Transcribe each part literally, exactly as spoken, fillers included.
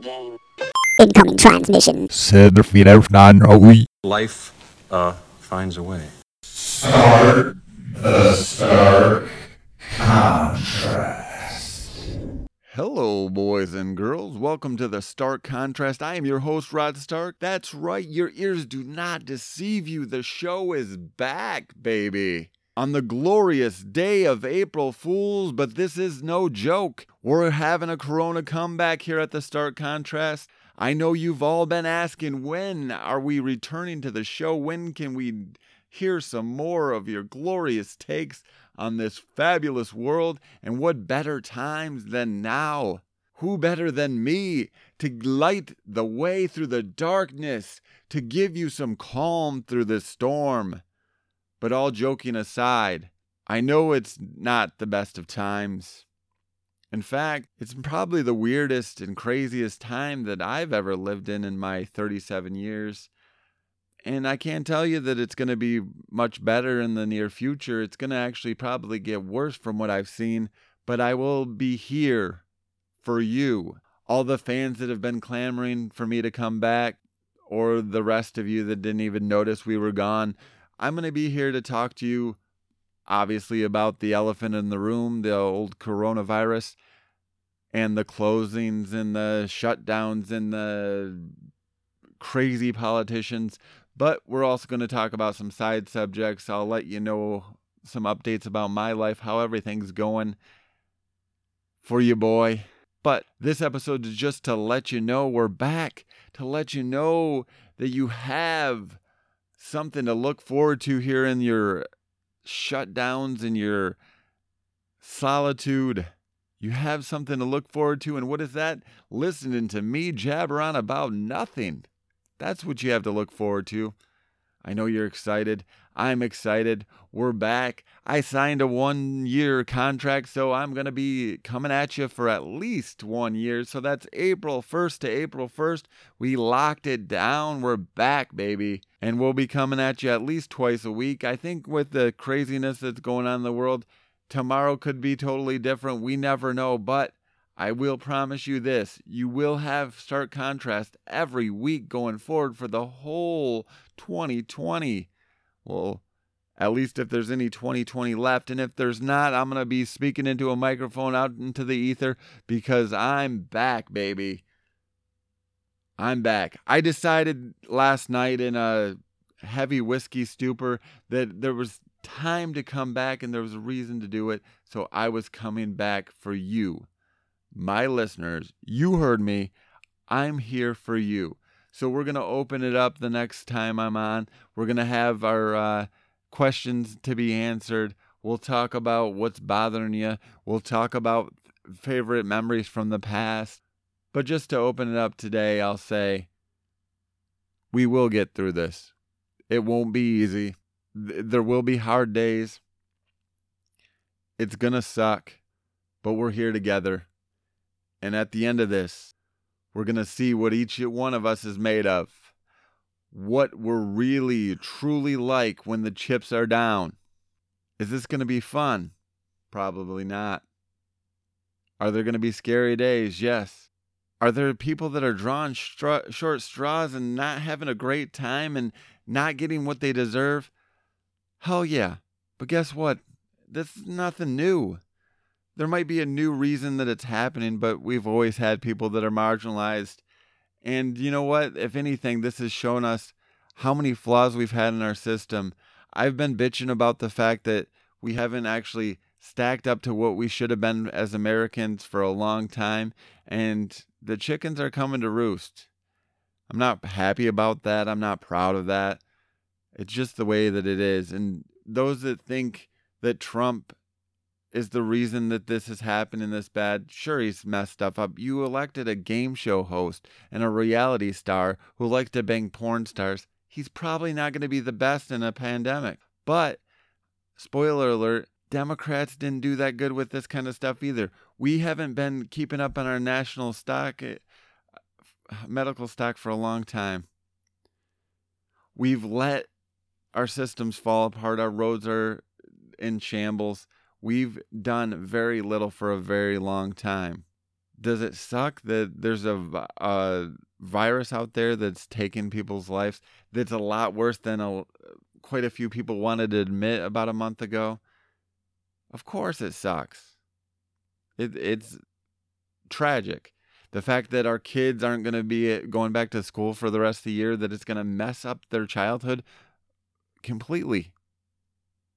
game. Incoming transmission. Send feeders non away. Life, uh, finds a way. Start the Stark Contrast. Hello, boys and girls. Welcome to the Stark Contrast. I am your host, Rod Stark. That's right, your ears do not deceive you. The show is back, baby. On the glorious day of April Fools, but this is no joke. We're having a Corona comeback here at the Stark Contrast. I know you've all been asking, when are we returning to the show? When can we hear some more of your glorious takes on this fabulous world? And what better times than now? Who better than me to light the way through the darkness, to give you some calm through this storm? But all joking aside, I know it's not the best of times. In fact, it's probably the weirdest and craziest time that I've ever lived in in my thirty-seven years. And I can't tell you that it's going to be much better in the near future. It's going to actually probably get worse from what I've seen. But I will be here for you. All the fans that have been clamoring for me to come back, or the rest of you that didn't even notice we were gone, I'm going to be here to talk to you, obviously, about the elephant in the room, the old coronavirus, and the closings and the shutdowns and the crazy politicians. But we're also going to talk about some side subjects. I'll let you know some updates about my life, how everything's going for you, boy. But this episode is just to let you know we're back, to let you know that you have something to look forward to here in your shutdowns and your solitude. You have something to look forward to, and what is that? Listening to me jabber on about nothing. That's what you have to look forward to. I know you're excited. I'm excited. We're back. I signed a one-year contract, so I'm going to be coming at you for at least one year. So that's April first to April first. We locked it down. We're back, baby. And we'll be coming at you at least twice a week. I think with the craziness that's going on in the world, tomorrow could be totally different. We never know, but I will promise you this, you will have Stark Contrast every week going forward for the whole twenty twenty. Well, at least if there's any twenty twenty left. And if there's not, I'm going to be speaking into a microphone out into the ether because I'm back, baby. I'm back. I decided last night in a heavy whiskey stupor that there was time to come back and there was a reason to do it. So I was coming back for you. My listeners, you heard me. I'm here for you. So we're going to open it up the next time I'm on. We're going to have our uh, questions to be answered. We'll talk about what's bothering you. We'll talk about favorite memories from the past. But just to open it up today, I'll say we will get through this. It won't be easy. Th- there will be hard days. It's going to suck, but we're here together. And at the end of this, we're going to see what each one of us is made of. What we're really, truly like when the chips are down. Is this going to be fun? Probably not. Are there going to be scary days? Yes. Are there people that are drawing stra- short straws and not having a great time and not getting what they deserve? Hell yeah. But guess what? This is nothing new. There might be a new reason that it's happening, but we've always had people that are marginalized. And you know what? If anything, this has shown us how many flaws we've had in our system. I've been bitching about the fact that we haven't actually stacked up to what we should have been as Americans for a long time. And the chickens are coming to roost. I'm not happy about that. I'm not proud of that. It's just the way that it is. And those that think that Trump is the reason that this has happened in this bad. Sure, he's messed stuff up. You elected a game show host and a reality star who likes to bang porn stars. He's probably not going to be the best in a pandemic. But, spoiler alert, Democrats didn't do that good with this kind of stuff either. We haven't been keeping up on our national stock, medical stock for a long time. We've let our systems fall apart. Our roads are in shambles. We've done very little for a very long time. does it suck that there's a, a virus out there that's taking people's lives that's a lot worse than a, quite a few people wanted to admit about a month ago? Of course it sucks. It, it's tragic. The fact that our kids aren't going to be going back to school for the rest of the year, that it's going to mess up their childhood completely,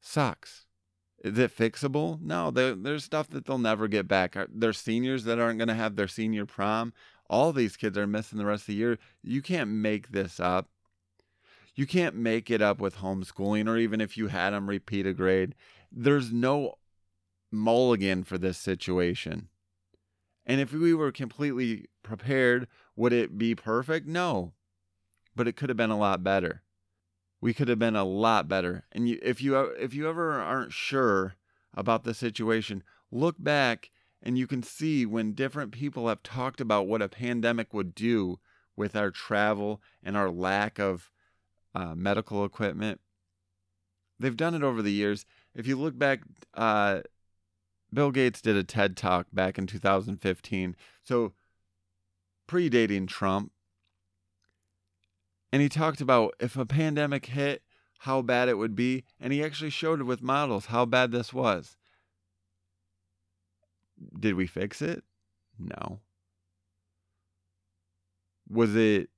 sucks. Is it fixable? No, there, there's stuff that they'll never get back. There's seniors that aren't going to have their senior prom. All these kids are missing the rest of the year. You can't make this up. You can't make it up with homeschooling, or even if you had them repeat a grade. There's no mulligan for this situation. And if we were completely prepared, would it be perfect? No, but it could have been a lot better. We could have been a lot better. And you, if you if you ever aren't sure about the situation, look back and you can see when different people have talked about what a pandemic would do with our travel and our lack of uh, medical equipment. They've done it over the years. If you look back, uh, Bill Gates did a TED Talk back in two thousand fifteen, so predating Trump. And he talked about if a pandemic hit, how bad it would be. And he actually showed it with models how bad this was. Did we fix it? No. Was it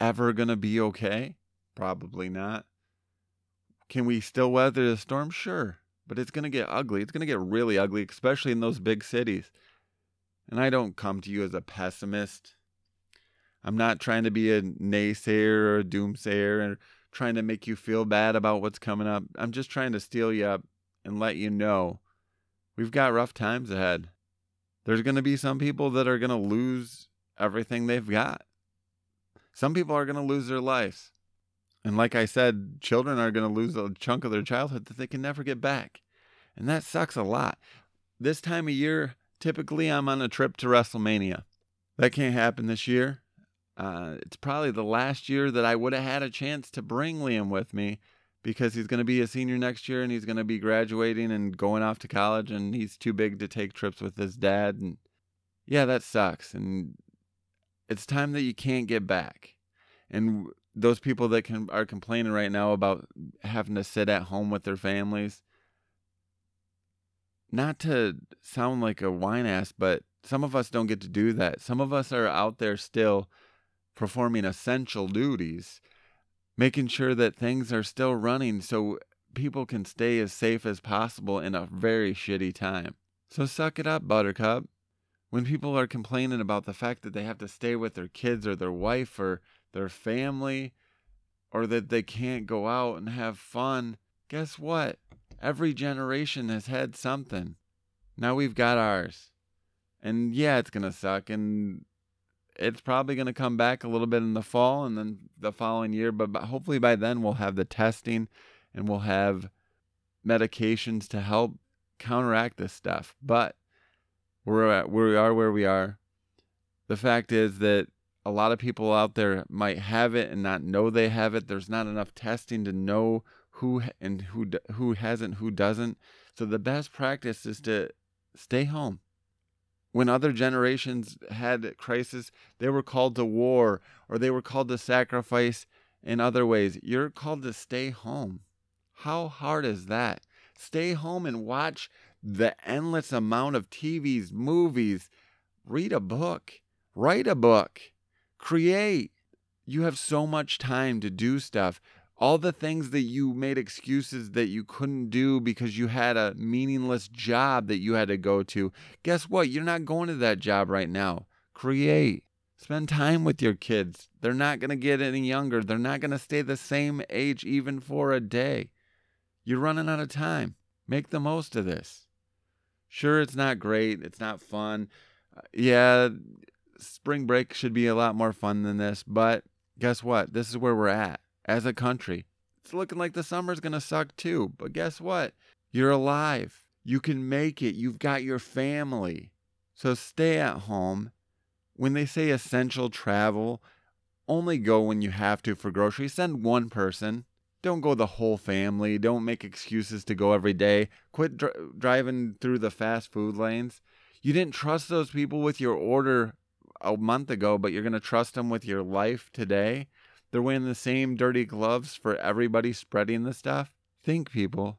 ever going to be okay? Probably not. Can we still weather the storm? Sure. But it's going to get ugly. It's going to get really ugly, especially in those big cities. And I don't come to you as a pessimist. I'm not trying to be a naysayer or a doomsayer or trying to make you feel bad about what's coming up. I'm just trying to steel you up and let you know we've got rough times ahead. There's going to be some people that are going to lose everything they've got. Some people are going to lose their lives. And like I said, children are going to lose a chunk of their childhood that they can never get back. And that sucks a lot. This time of year, typically I'm on a trip to WrestleMania. That can't happen this year. Uh, it's probably the last year that I would have had a chance to bring Liam with me, because he's going to be a senior next year and he's going to be graduating and going off to college, and he's too big to take trips with his dad. And yeah, that sucks. And it's time that you can't get back. And those people that can are complaining right now about having to sit at home with their families, not to sound like a whine ass, but some of us don't get to do that. Some of us are out there still performing essential duties, making sure that things are still running so people can stay as safe as possible in a very shitty time. So suck it up, Buttercup. When people are complaining about the fact that they have to stay with their kids or their wife or their family, or that they can't go out and have fun, guess what? Every generation has had something. Now we've got ours. And yeah, it's going to suck, and it's probably going to come back a little bit in the fall and then the following year, but hopefully by then we'll have the testing and we'll have medications to help counteract this stuff. But we're at, we are where we are. The fact is that a lot of people out there might have it and not know they have it. There's not enough testing to know who and who who hasn't, who doesn't. So the best practice is to stay home. When other generations had crisis, they were called to war, or they were called to sacrifice in other ways. You're called to stay home. How hard is that? Stay home and watch the endless amount of T Vs, movies, read a book, write a book, create. You have so much time to do stuff. All the things that you made excuses that you couldn't do because you had a meaningless job that you had to go to. Guess what? You're not going to that job right now. Create. Spend time with your kids. They're not going to get any younger. They're not going to stay the same age even for a day. You're running out of time. Make the most of this. Sure, it's not great. It's not fun. Yeah, spring break should be a lot more fun than this. But guess what? This is where we're at. As a country, it's looking like the summer's going to suck too. But guess what? You're alive. You can make it. You've got your family. So stay at home. When they say essential travel, only go when you have to for groceries. Send one person. Don't go the whole family. Don't make excuses to go every day. Quit dr- driving through the fast food lanes. You didn't trust those people with your order a month ago, but you're going to trust them with your life today. They're wearing the same dirty gloves for everybody spreading the stuff. Think, people.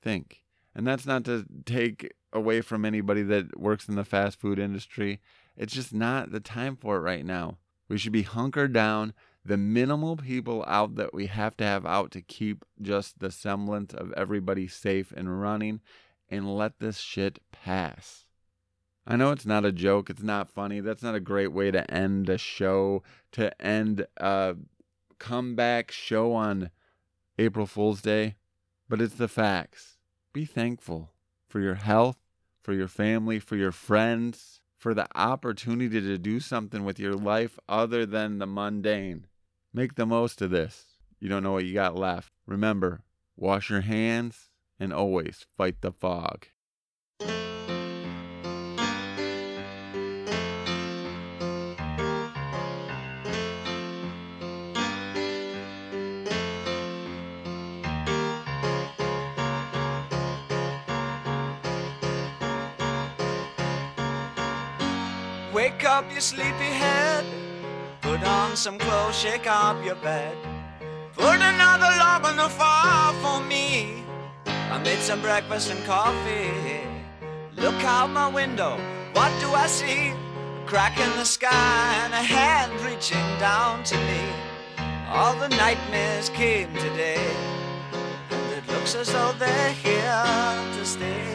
Think. And that's not to take away from anybody that works in the fast food industry. It's just not the time for it right now. We should be hunkered down. The minimal people out that we have to have out to keep just the semblance of everybody safe and running, and let this shit pass. I know it's not a joke. It's not funny. That's not a great way to end a show, to end a comeback show on April Fool's Day, but it's the facts. Be thankful for your health, for your family, for your friends, for the opportunity to do something with your life other than the mundane. Make the most of this. You don't know what you got left. Remember, wash your hands and always fight the fog. Wake up, you sleepy head. Put on some clothes, shake up your bed. Put another log on the fire for me. I made some breakfast and coffee. Look out my window, what do I see? A crack in the sky and a hand reaching down to me. All the nightmares came today, and it looks as though they're here to stay.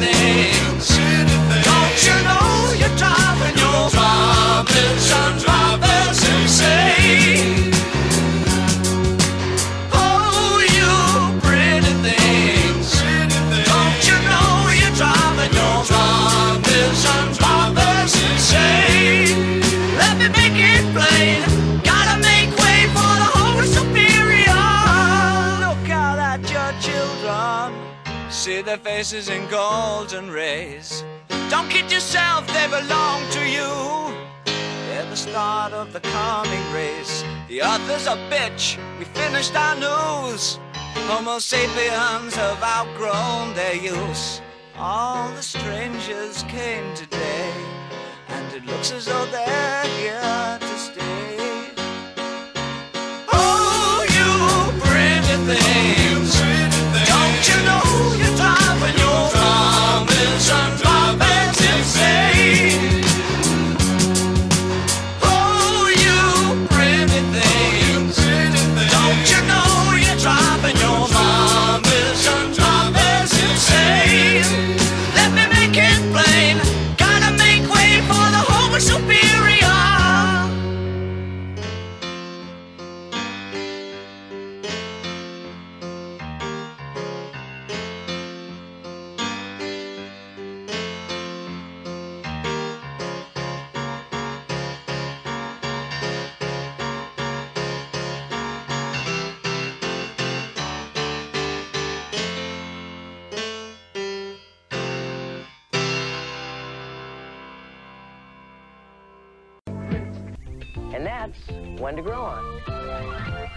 Things. Don't you know you're driving your drivers and drivers insane? Oh, you pretty things. Don't you know you're driving your drivers and drivers insane? Let me make it plain. Gotta make way for the whole superior. Look out at your children. See their faces in golden rays. Don't kid yourself, they belong to you. They're the start of the coming race. The earth is a bitch, we finished our news. Homo sapiens have outgrown their use. All the strangers came today, and it looks as though they're here to stay. Oh, you pretty things. Don't you know you're driving your drivers and drivers insane? Oh, you pretty things. Don't you know you're driving your drivers and drivers insane? Let me make it plain. Gotta make way for the homo superior. One to grow on.